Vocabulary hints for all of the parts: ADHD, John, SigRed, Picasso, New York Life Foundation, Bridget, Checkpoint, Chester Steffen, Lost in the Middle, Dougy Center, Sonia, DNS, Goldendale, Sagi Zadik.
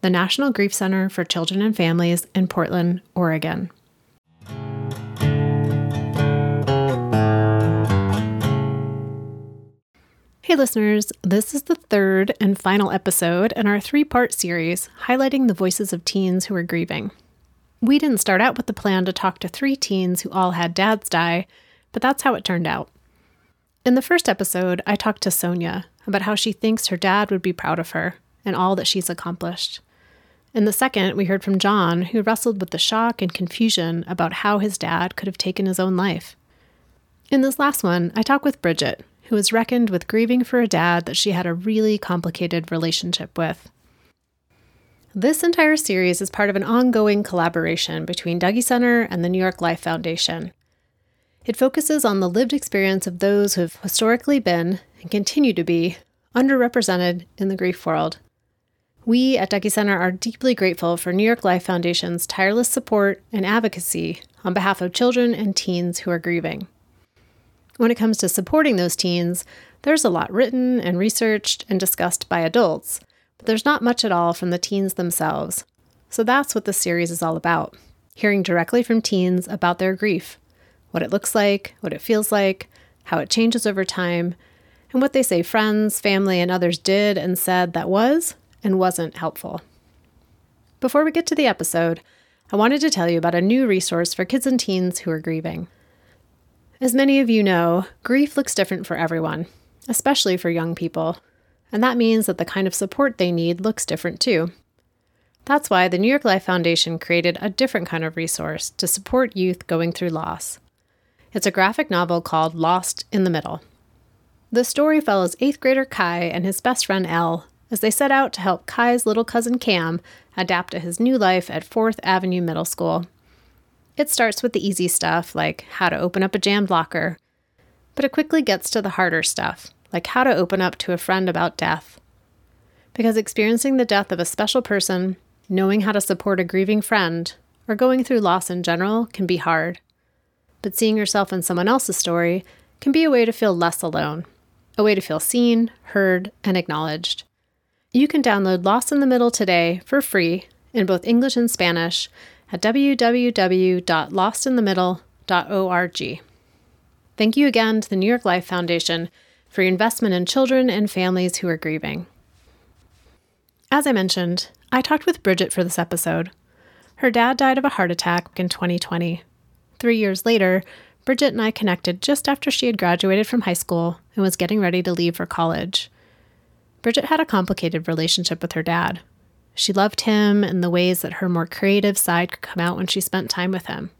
the National Grief Center for Children and Families in Portland, Oregon. Hey listeners, this is the third and final episode in our three-part series highlighting the voices of teens who are grieving. We didn't start out with the plan to talk to three teens who all had dads die, but that's how it turned out. In the first episode, I talked to Sonia about how she thinks her dad would be proud of her and all that she's accomplished. In the second, we heard from John, who wrestled with the shock and confusion about how his dad could have taken his own life. In this last one, I talked with Bridget, who has reckoned with grieving for a dad that she had a really complicated relationship with. This entire series is part of an ongoing collaboration between Dougy Center and the New York Life Foundation. It focuses on the lived experience of those who have historically been, and continue to be, underrepresented in the grief world. We at Dougy Center are deeply grateful for New York Life Foundation's tireless support and advocacy on behalf of children and teens who are grieving. When it comes to supporting those teens, there's a lot written and researched and discussed by adults, but there's not much at all from the teens themselves. So that's what this series is all about, hearing directly from teens about their grief. What it looks like, what it feels like, how it changes over time, and what they say friends, family, and others did and said that was and wasn't helpful. Before we get to the episode, I wanted to tell you about a new resource for kids and teens who are grieving. As many of you know, grief looks different for everyone, especially for young people, and that means that the kind of support they need looks different too. That's why the New York Life Foundation created a different kind of resource to support youth going through loss. It's a graphic novel called Lost in the Middle. The story follows 8th grader Kai and his best friend Elle as they set out to help Kai's little cousin Cam adapt to his new life at 4th Avenue Middle School. It starts with the easy stuff, like how to open up a jammed locker, but it quickly gets to the harder stuff, like how to open up to a friend about death. Because experiencing the death of a special person, knowing how to support a grieving friend, or going through loss in general can be hard. But seeing yourself in someone else's story can be a way to feel less alone, a way to feel seen, heard, and acknowledged. You can download Lost in the Middle today for free in both English and Spanish at www.lostinthemiddle.org. Thank you again to the New York Life Foundation for your investment in children and families who are grieving. As I mentioned, I talked with Bridget for this episode. Her dad died of a heart attack in 2020. 3 years later, Bridget and I connected just after she had graduated from high school and was getting ready to leave for college. Bridget had a complicated relationship with her dad. She loved him and the ways that her more creative side could come out when she spent time with him.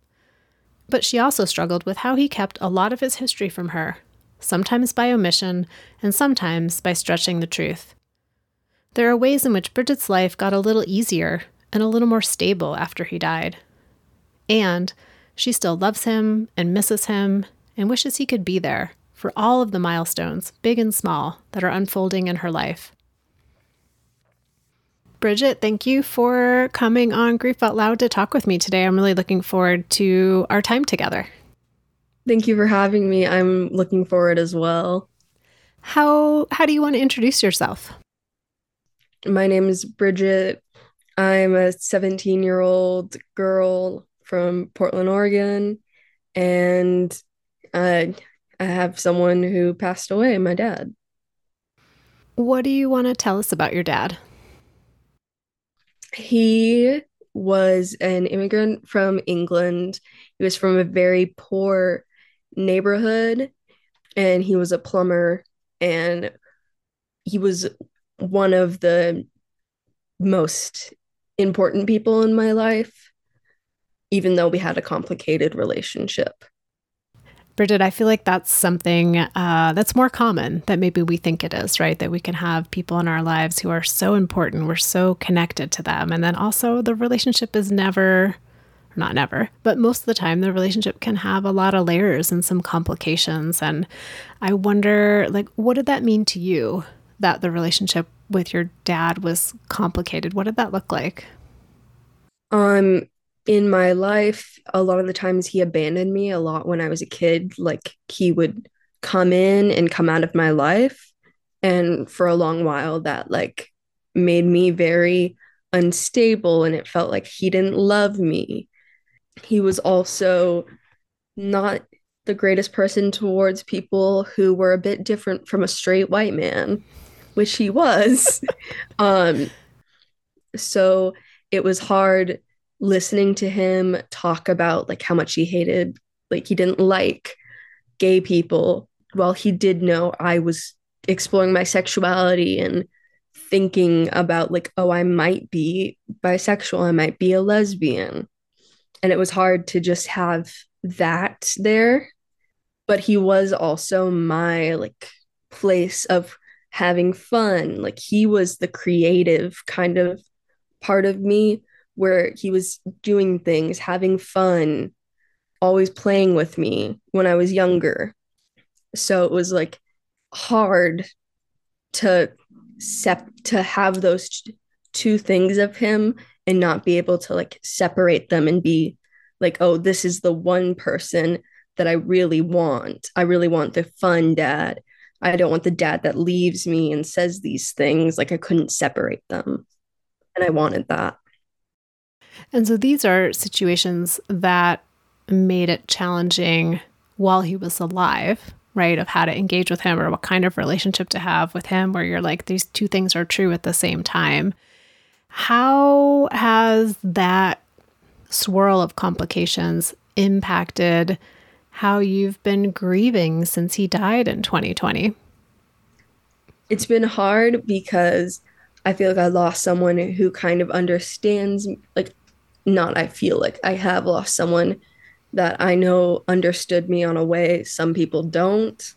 But she also struggled with how he kept a lot of his history from her, sometimes by omission and sometimes by stretching the truth. There are ways in which Bridget's life got a little easier and a little more stable after he died. And she still loves him and misses him and wishes he could be there for all of the milestones, big and small, that are unfolding in her life. Bridget, thank you for coming on Grief Out Loud to talk with me today. I'm really looking forward to our time together. Thank you for having me. I'm looking forward as well. How do you want to introduce yourself? My name is Bridget. I'm a 17-year-old girl from Portland, Oregon, and I have someone who passed away, my dad. What do you want to tell us about your dad? He was an immigrant from England. He was from a very poor neighborhood, and he was a plumber, and he was one of the most important people in my life, even though we had a complicated relationship. Bridget, I feel like that's something that's more common that maybe we think it is, right? That we can have people in our lives who are so important. We're so connected to them. And then also the relationship is never, not never, but most of the time the relationship can have a lot of layers and some complications. And I wonder, like, what did that mean to you that the relationship with your dad was complicated? What did that look like? In my life, a lot of the times he abandoned me a lot when I was a kid. Like, he would come in and come out of my life. And for a long while that like made me very unstable, and it felt like he didn't love me. He was also not the greatest person towards people who were a bit different from a straight white man, which he was. So it was hard listening to him talk about like how much he hated, like he didn't like gay people, while he did know I was exploring my sexuality and thinking about like, oh, I might be bisexual, I might be a lesbian. And it was hard to just have that there. But he was also my like place of having fun. Like, he was the creative kind of part of me, where he was doing things, having fun, always playing with me when I was younger. So it was like hard to have those two things of him and not be able to like separate them and be like, oh, this is the one person that I really want. I really want the fun dad. I don't want the dad that leaves me and says these things. Like, I couldn't separate them. And I wanted that. And so these are situations that made it challenging while he was alive, right? Of how to engage with him or what kind of relationship to have with him, where you're like, these two things are true at the same time. How has that swirl of complications impacted how you've been grieving since he died in 2020? It's been hard because I feel like I lost someone who kind of understands, like, not I feel like I have lost someone that I know understood me on a way some people don't,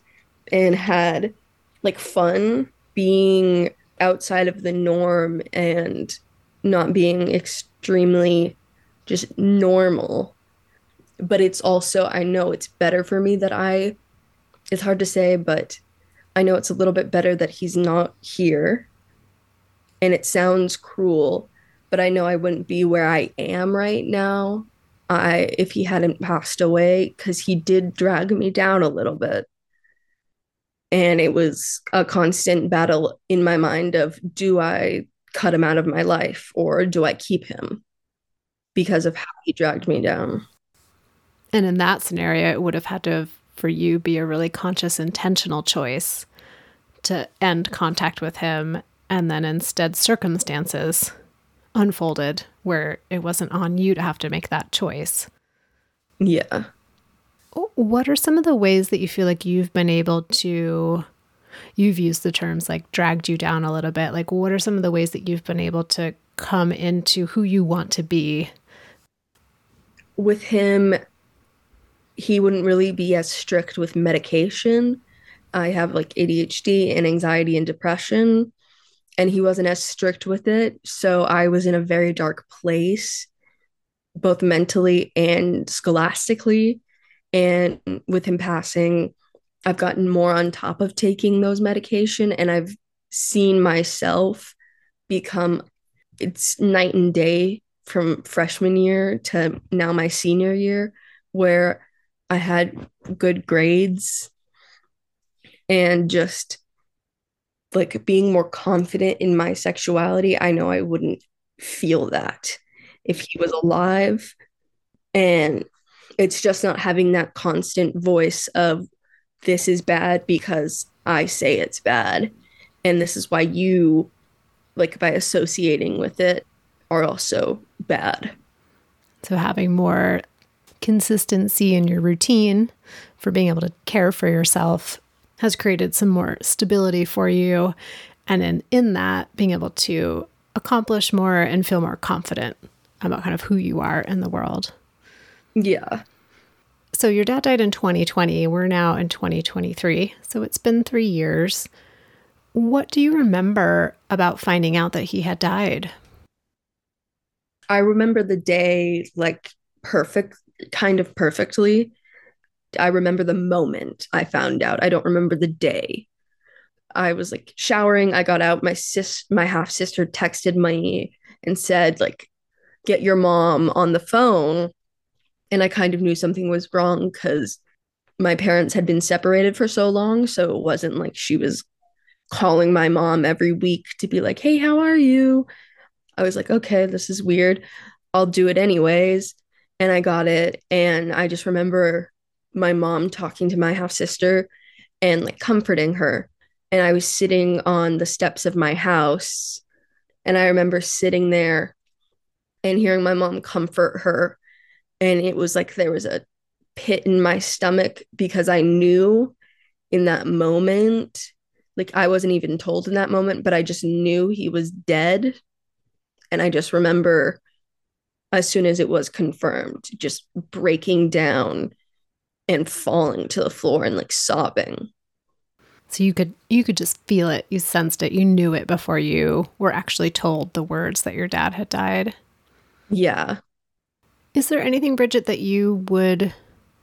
and had like fun being outside of the norm and not being extremely just normal. But it's also, I know it's better for me that it's hard to say, but I know it's a little bit better that he's not here. And it sounds cruel, but I know I wouldn't be where I am right now if he hadn't passed away, because he did drag me down a little bit. And it was a constant battle in my mind of, do I cut him out of my life or do I keep him because of how he dragged me down? And in that scenario, it would have had to, for you, be a really conscious, intentional choice to end contact with him. And then instead circumstances unfolded where it wasn't on you to have to make that choice. Yeah. What are some of the ways that you feel like you've been able to, you've used the terms like dragged you down a little bit. Like, what are some of the ways that you've been able to come into who you want to be? With him, he wouldn't really be as strict with medication. I have like ADHD and anxiety and depression. And he wasn't as strict with it. So I was in a very dark place, both mentally and scholastically. And with him passing, I've gotten more on top of taking those medication. And I've seen myself become, it's night and day from freshman year to now my senior year, where I had good grades and just like being more confident in my sexuality. I know I wouldn't feel that if he was alive. And it's just not having that constant voice of, this is bad because I say it's bad. And this is why you, like, by associating with it, are also bad. So having more consistency in your routine for being able to care for yourself has created some more stability for you. And then in that, being able to accomplish more and feel more confident about kind of who you are in the world. Yeah. So your dad died in 2020. We're now in 2023. So it's been 3 years. What do you remember about finding out that he had died? I remember the day like perfectly. I remember the moment I found out. I don't remember the day. I was like showering. I got out. My half sister texted me and said like, get your mom on the phone. And I kind of knew something was wrong because my parents had been separated for so long. So it wasn't like she was calling my mom every week to be like, hey, how are you? I was like, okay, this is weird. I'll do it anyways. And I got it. And I just remember my mom talking to my half sister and like comforting her. And I was sitting on the steps of my house. And I remember sitting there and hearing my mom comfort her. And it was like there was a pit in my stomach because I knew in that moment, like I wasn't even told in that moment, but I just knew he was dead. And I just remember as soon as it was confirmed, just breaking down and falling to the floor and like sobbing. So you could just feel it. You sensed it. You knew it before you were actually told the words that your dad had died. Yeah. Is there anything, Bridget, that you would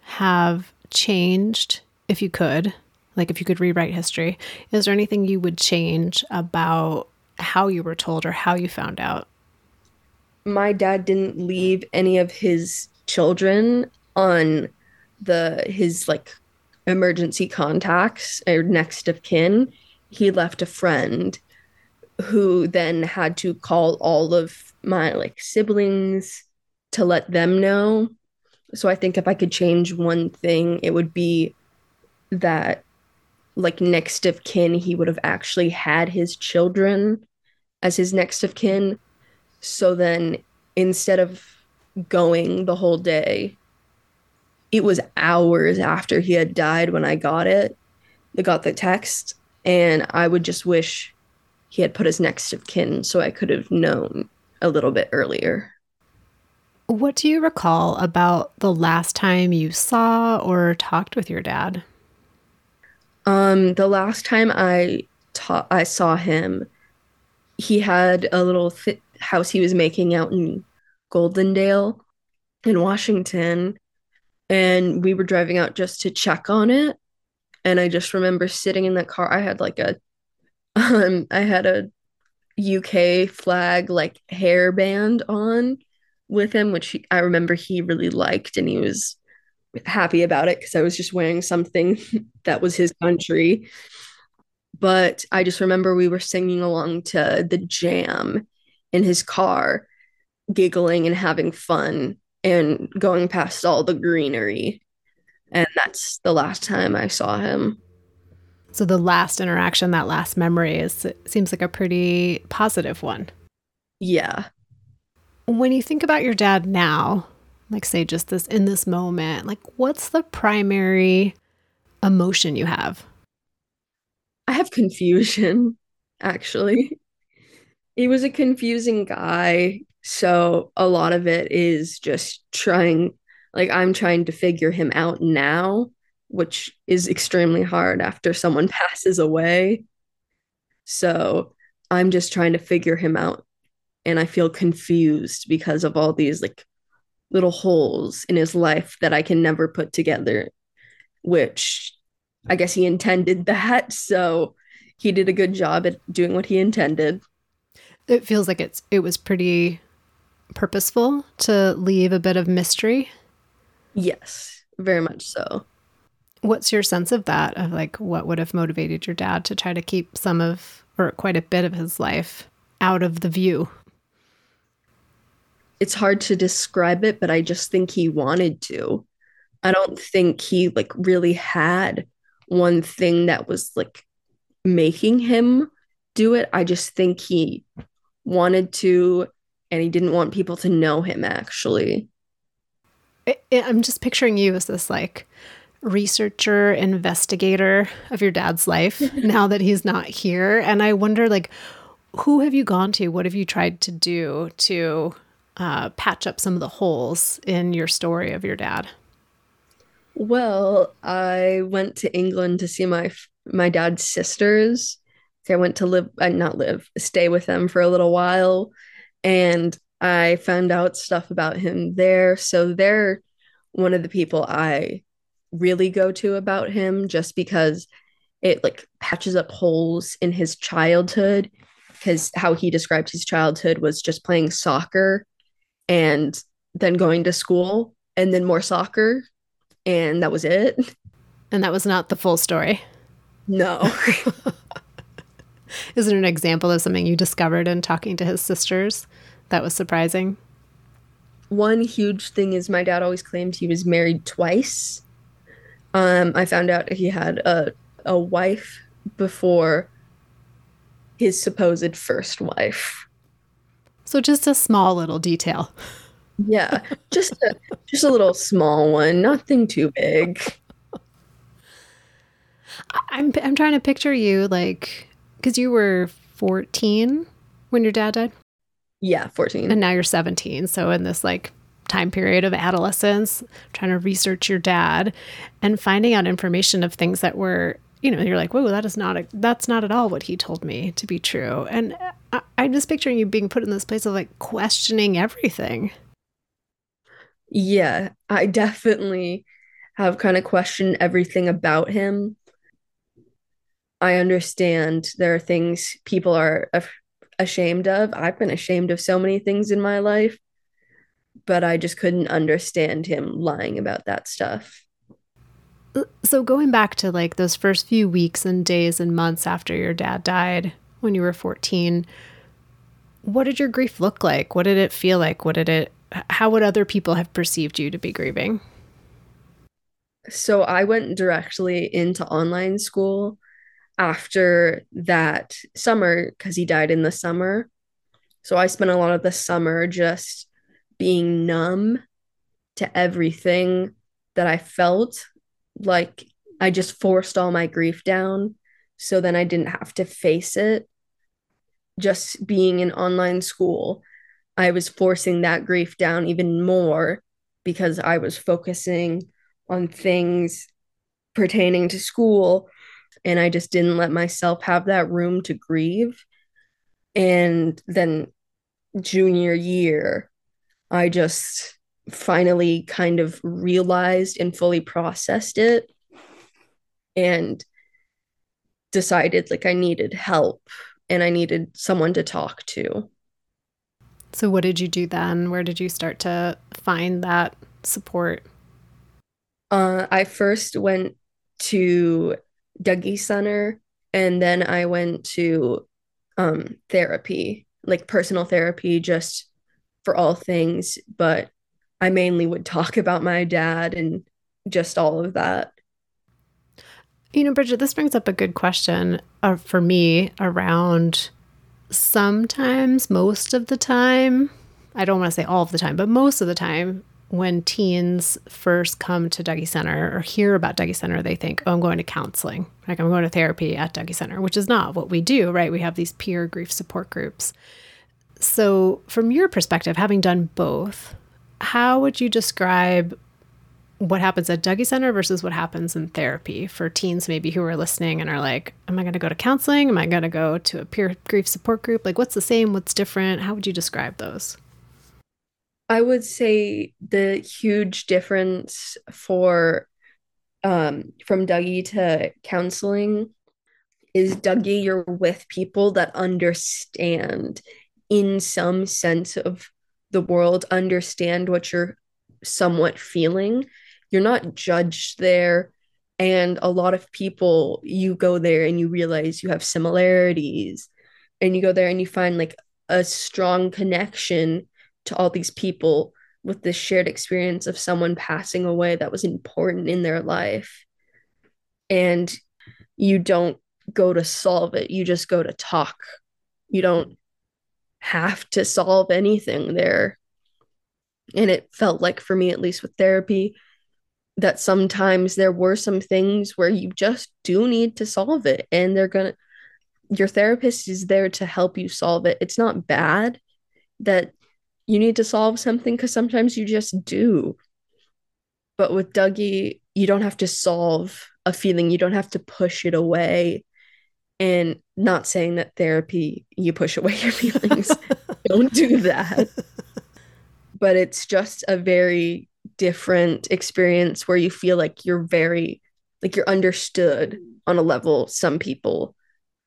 have changed if you could? Like if you could rewrite history, is there anything you would change about how you were told or how you found out? My dad didn't leave any of his children on his like emergency contacts or next of kin. He left a friend who then had to call all of my like siblings to let them know. So I think if I could change one thing, it would be that like next of kin, he would have actually had his children as his next of kin. So then instead of going the whole day, it was hours after he had died when I got it. I got the text, and I would just wish he had put his next of kin so I could have known a little bit earlier. What do you recall about the last time you saw or talked with your dad? The last time I saw him, he had a little house he was making out in Goldendale in Washington. And we were driving out just to check on it. And I just remember sitting in that car. I had like a UK flag, like hairband on with him, which I remember he really liked. And he was happy about it because I was just wearing something that was his country. But I just remember we were singing along to The Jam in his car, giggling and having fun, and going past all the greenery. And that's the last time I saw him. So the last interaction, that last memory seems like a pretty positive one. Yeah. When you think about your dad now, like say just this in this moment, like what's the primary emotion you have? I have confusion, actually. He was a confusing guy. So a lot of it is just I'm trying to figure him out now, which is extremely hard after someone passes away. So I'm just trying to figure him out. And I feel confused because of all these like little holes in his life that I can never put together, which I guess he intended that. So he did a good job at doing what he intended. It feels like it was pretty purposeful to leave a bit of mystery. Yes, very much so. What's your sense of that, of like what would have motivated your dad to try to keep some of, or quite a bit of his life out of the view? It's hard to describe it, but I just think he wanted to. I don't think he like really had one thing that was like making him do it. I just think he wanted to, and he didn't want people to know him, actually. I'm just picturing you as this like researcher, investigator of your dad's life now that he's not here. And I wonder, like, who have you gone to? What have you tried to do to patch up some of the holes in your story of your dad? Well, I went to England to see my dad's sisters. So I went to stay with them for a little while, and I found out stuff about him there. So they're one of the people I really go to about him, just because it like patches up holes in his childhood, because how he described his childhood was just playing soccer and then going to school and then more soccer. And that was it. And that was not the full story. No. Is there an example of something you discovered in talking to his sisters that was surprising? One huge thing is my dad always claimed he was married twice. I found out he had a wife before his supposed first wife. So just a small little detail. Yeah, just a little small one, nothing too big. I'm trying to picture you, like, because you were 14 when your dad died? Yeah, 14. And now you're 17. So in this like time period of adolescence, trying to research your dad and finding out information of things that were, you know, you're like, whoa, that's not at all what he told me to be true. And I'm just picturing you being put in this place of like questioning everything. Yeah, I definitely have kind of questioned everything about him. I understand there are things people are ashamed of. I've been ashamed of so many things in my life, but I just couldn't understand him lying about that stuff. So going back to like those first few weeks and days and months after your dad died when you were 14, what did your grief look like? What did it feel like? How would other people have perceived you to be grieving? So I went directly into online school after that summer because he died in the summer. So I spent a lot of the summer just being numb to everything that I felt. Like I just forced all my grief down so then I didn't have to face it. Just being in online school, I was forcing that grief down even more because I was focusing on things pertaining to school, and I just didn't let myself have that room to grieve. And then junior year, I just finally kind of realized and fully processed it and decided like I needed help and I needed someone to talk to. So what did you do then? Where did you start to find that support? I first went to Dougy Center, and then I went to therapy, like personal therapy, just for all things. But I mainly would talk about my dad and just all of that. You know, Bridget, this brings up a good question for me around sometimes, most of the time, I don't want to say all of the time, but most of the time, when teens first come to Dougy Center or hear about Dougy Center, they think, oh, I'm going to counseling. Like, I'm going to therapy at Dougy Center, which is not what we do, right? We have these peer grief support groups. So from your perspective, having done both, how would you describe what happens at Dougy Center versus what happens in therapy for teens maybe who are listening and are like, am I going to go to counseling? Am I going to go to a peer grief support group? Like, what's the same? What's different? How would you describe those? I would say the huge difference for from Dougy to counseling is Dougy, you're with people that understand in some sense of the world, understand what you're somewhat feeling. You're not judged there. And a lot of people, you go there and you realize you have similarities, and you go there and you find like a strong connection to all these people with this shared experience of someone passing away that was important in their life. And you don't go to solve it. You just go to talk. You don't have to solve anything there. And it felt like, for me, at least with therapy, that sometimes there were some things where you just do need to solve it. And your therapist is there to help you solve it. It's not bad that you need to solve something, because sometimes you just do. But with Dougy, you don't have to solve a feeling. You don't have to push it away. And not saying that therapy, you push away your feelings. Don't do that. But it's just a very different experience where you feel like you're you're understood on a level. Some people,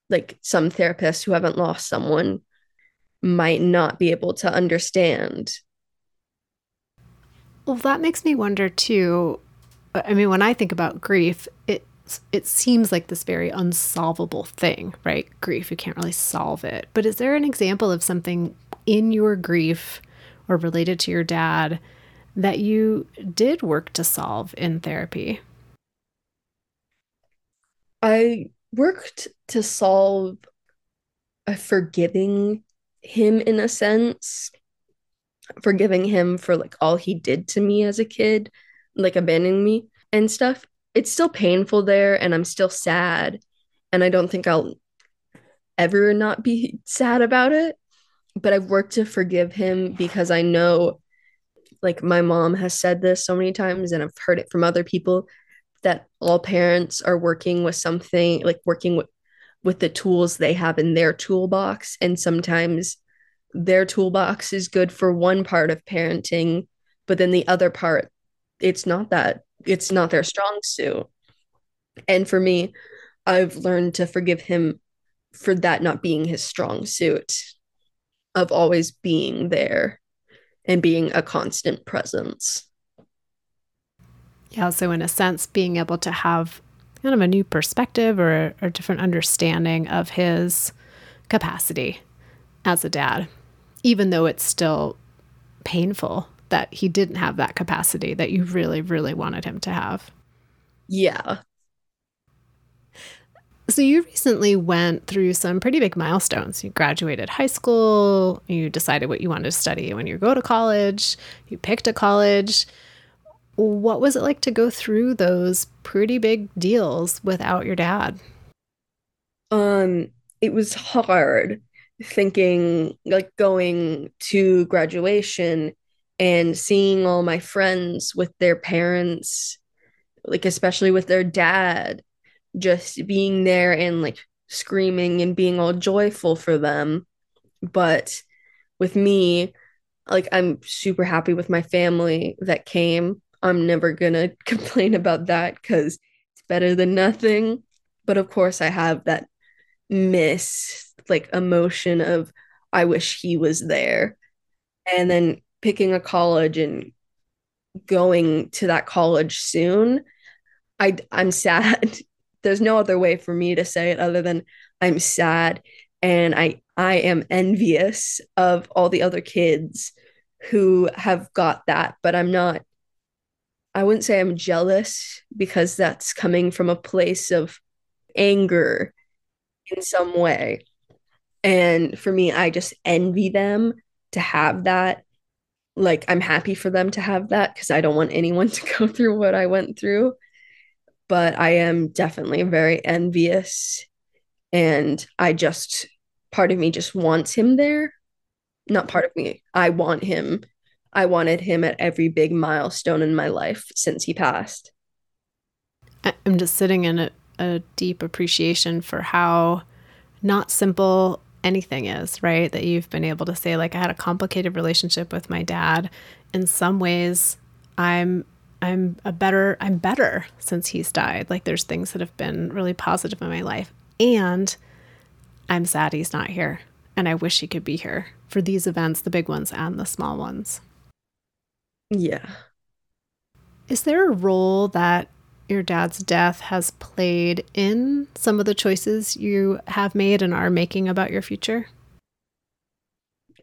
like some therapists who haven't lost someone, might not be able to understand. Well, that makes me wonder too. I mean, when I think about grief, it seems like this very unsolvable thing, right? Grief, you can't really solve it. But is there an example of something in your grief or related to your dad that you did work to solve in therapy? I worked to solve forgiving him, in a sense, forgiving him for like all he did to me as a kid, like abandoning me and stuff. It's still painful there, and I'm still sad, and I don't think I'll ever not be sad about it. But I've worked to forgive him because I know, like, my mom has said this so many times, and I've heard it from other people, that all parents are working with something, like working with the tools they have in their toolbox. And sometimes their toolbox is good for one part of parenting, but then the other part, it's not their strong suit. And for me, I've learned to forgive him for that not being his strong suit, of always being there and being a constant presence. Yeah, so in a sense, being able to have kind of a new perspective or a different understanding of his capacity as a dad, even though it's still painful that he didn't have that capacity that you really, really wanted him to have. Yeah. So you recently went through some pretty big milestones. You graduated high school, you decided what you wanted to study when you go to college, you picked a college. What was it like to go through those pretty big deals without your dad? It was hard, thinking, like, going to graduation and seeing all my friends with their parents, like especially with their dad, just being there and like screaming and being all joyful for them. But with me, like, I'm super happy with my family that came. I'm never gonna complain about that because it's better than nothing. But of course I have that emotion of, I wish he was there. And then picking a college and going to that college soon, I'm sad. There's no other way for me to say it other than I'm sad, and I am envious of all the other kids who have got that, but I wouldn't say I'm jealous, because that's coming from a place of anger in some way. And for me, I just envy them to have that. Like, I'm happy for them to have that because I don't want anyone to go through what I went through. But I am definitely very envious, and part of me just wants him there. Not part of me, I want him. I wanted him at every big milestone in my life since he passed. I'm just sitting in a deep appreciation for how not simple anything is, right? That you've been able to say, like, I had a complicated relationship with my dad. In some ways, I'm better since he's died. Like, there's things that have been really positive in my life, and I'm sad he's not here, and I wish he could be here for these events, the big ones and the small ones. Yeah. Is there a role that your dad's death has played in some of the choices you have made and are making about your future?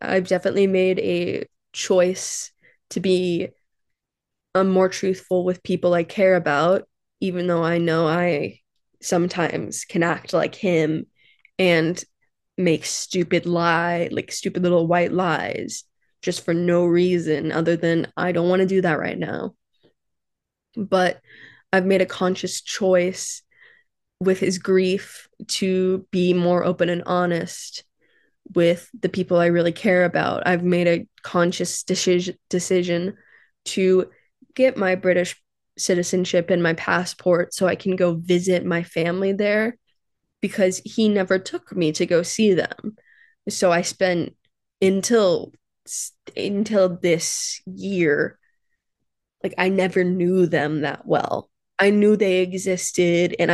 I've definitely made a choice to be more truthful with people I care about, even though I know I sometimes can act like him and make stupid little white lies just for no reason other than I don't want to do that right now. But I've made a conscious choice with his grief to be more open and honest with the people I really care about. I've made a conscious decision to get my British citizenship and my passport so I can go visit my family there, because he never took me to go see them. So I spent until this year, like, I never knew them that well. I knew they existed and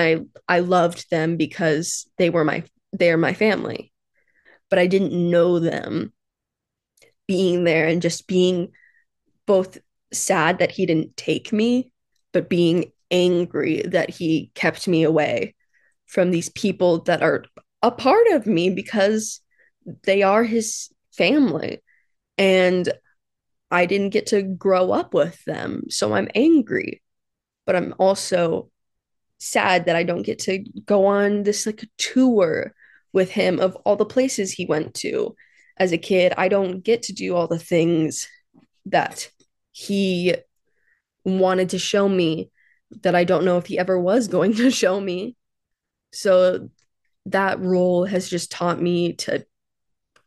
I loved them because they're my family, but I didn't know them. Being there and just being both sad that he didn't take me, but being angry that he kept me away from these people that are a part of me because they are his family and I didn't get to grow up with them. So I'm angry, but I'm also sad that I don't get to go on this like tour with him of all the places he went to as a kid. I don't get to do all the things that he wanted to show me that I don't know if he ever was going to show me. So that role has just taught me to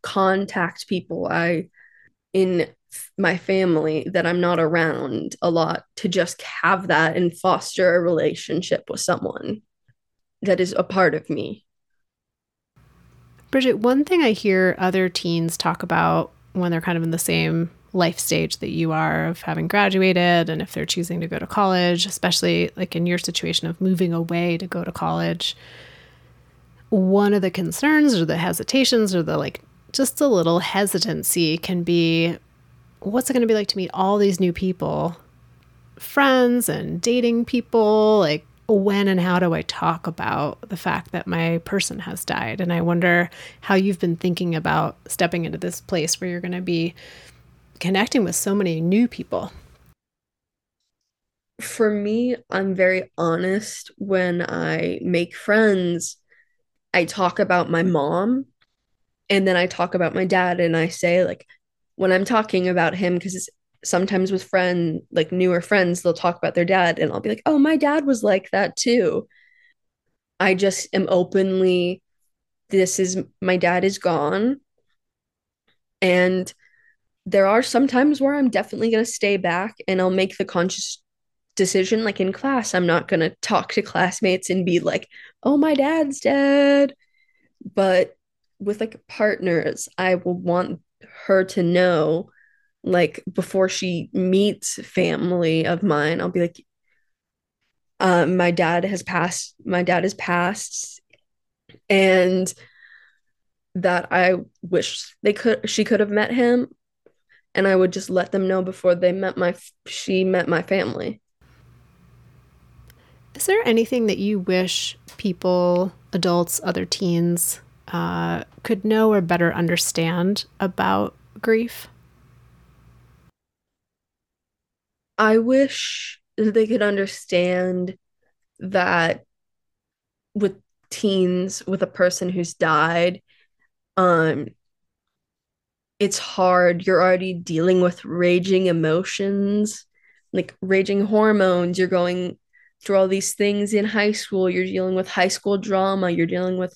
contact people in my family that I'm not around a lot, to just have that and foster a relationship with someone that is a part of me. Bridget, one thing I hear other teens talk about when they're kind of in the same life stage that you are, of having graduated and if they're choosing to go to college, especially like in your situation of moving away to go to college, one of the concerns or the hesitations or the like just a little hesitancy can be, what's it going to be like to meet all these new people, friends and dating people? Like, when and how do I talk about the fact that my person has died? And I wonder how you've been thinking about stepping into this place where you're going to be connecting with so many new people. For me, I'm very honest when I make friends. I talk about my mom and then I talk about my dad, and I say, like, when I'm talking about him, because sometimes with newer friends, they'll talk about their dad and I'll be like, oh, my dad was like that too. I just am openly, my dad is gone. And there are some times where I'm definitely going to stay back and I'll make the conscious decision. Like in class, I'm not going to talk to classmates and be like, oh, my dad's dead. But with like partners, I will want her to know, like, before she meets family of mine, I'll be like, my dad has passed, and that I wish she could have met him. And I would just let them know before she met my family. Is there anything that you wish people, adults, other teens, could know or better understand about grief? I wish they could understand that with teens, with a person who's died, it's hard. You're already dealing with raging emotions, like raging hormones. You're going through all these things in high school. You're dealing with high school drama. You're dealing with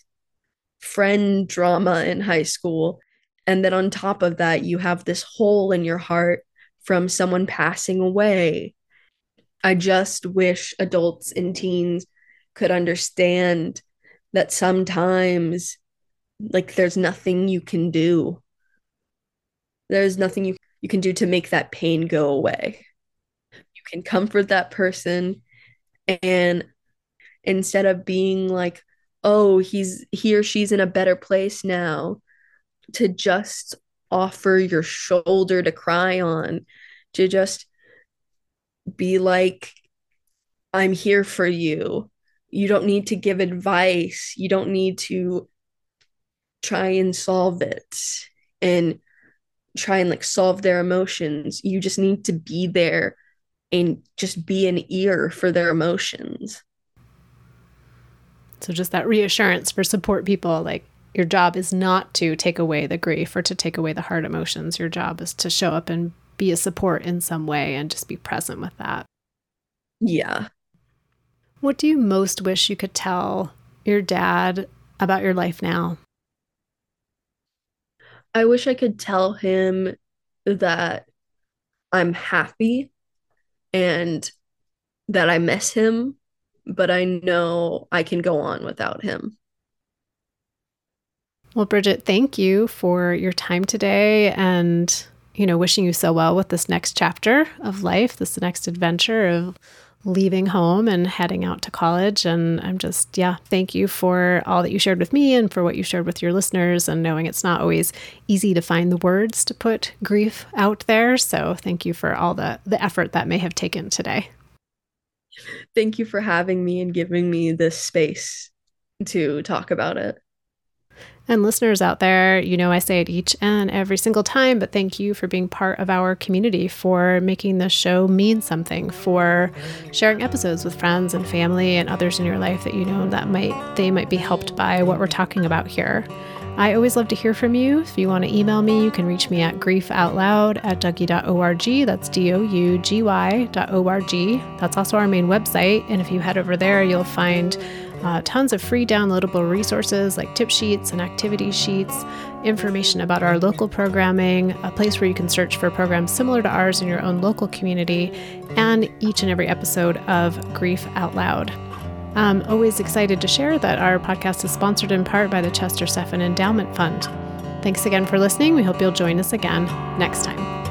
friend drama in high school. And then on top of that, you have this hole in your heart from someone passing away. I just wish adults and teens could understand that sometimes, like, there's nothing you can do. There's nothing you can do to make that pain go away. You can comfort that person, and instead of being like, oh, he or she's in a better place now, to just offer your shoulder to cry on, to just be like, I'm here for you. You don't need to give advice. You don't need to try and solve it and try and like solve their emotions. You just need to be there and just be an ear for their emotions. So just that reassurance for support people, like, your job is not to take away the grief or to take away the hard emotions. Your job is to show up and be a support in some way and just be present with that. Yeah. What do you most wish you could tell your dad about your life now? I wish I could tell him that I'm happy and that I miss him, but I know I can go on without him. Well, Bridget, thank you for your time today, and, you know, wishing you so well with this next chapter of life, this next adventure of leaving home and heading out to college. And I'm just, thank you for all that you shared with me and for what you shared with your listeners, and knowing it's not always easy to find the words to put grief out there. So thank you for all the effort that may have taken today. Thank you for having me and giving me this space to talk about it. And listeners out there, you know, I say it each and every single time, but thank you for being part of our community, for making this show mean something, for sharing episodes with friends and family and others in your life that you know that they might be helped by what we're talking about here. I always love to hear from you. If you want to email me, you can reach me at griefoutloud@dougy.org. That's dougy.org. That's also our main website. And if you head over there, you'll find tons of free downloadable resources like tip sheets and activity sheets, information about our local programming, a place where you can search for programs similar to ours in your own local community, and each and every episode of Grief Out Loud. I'm always excited to share that our podcast is sponsored in part by the Chester Steffen Endowment Fund. Thanks again for listening. We hope you'll join us again next time.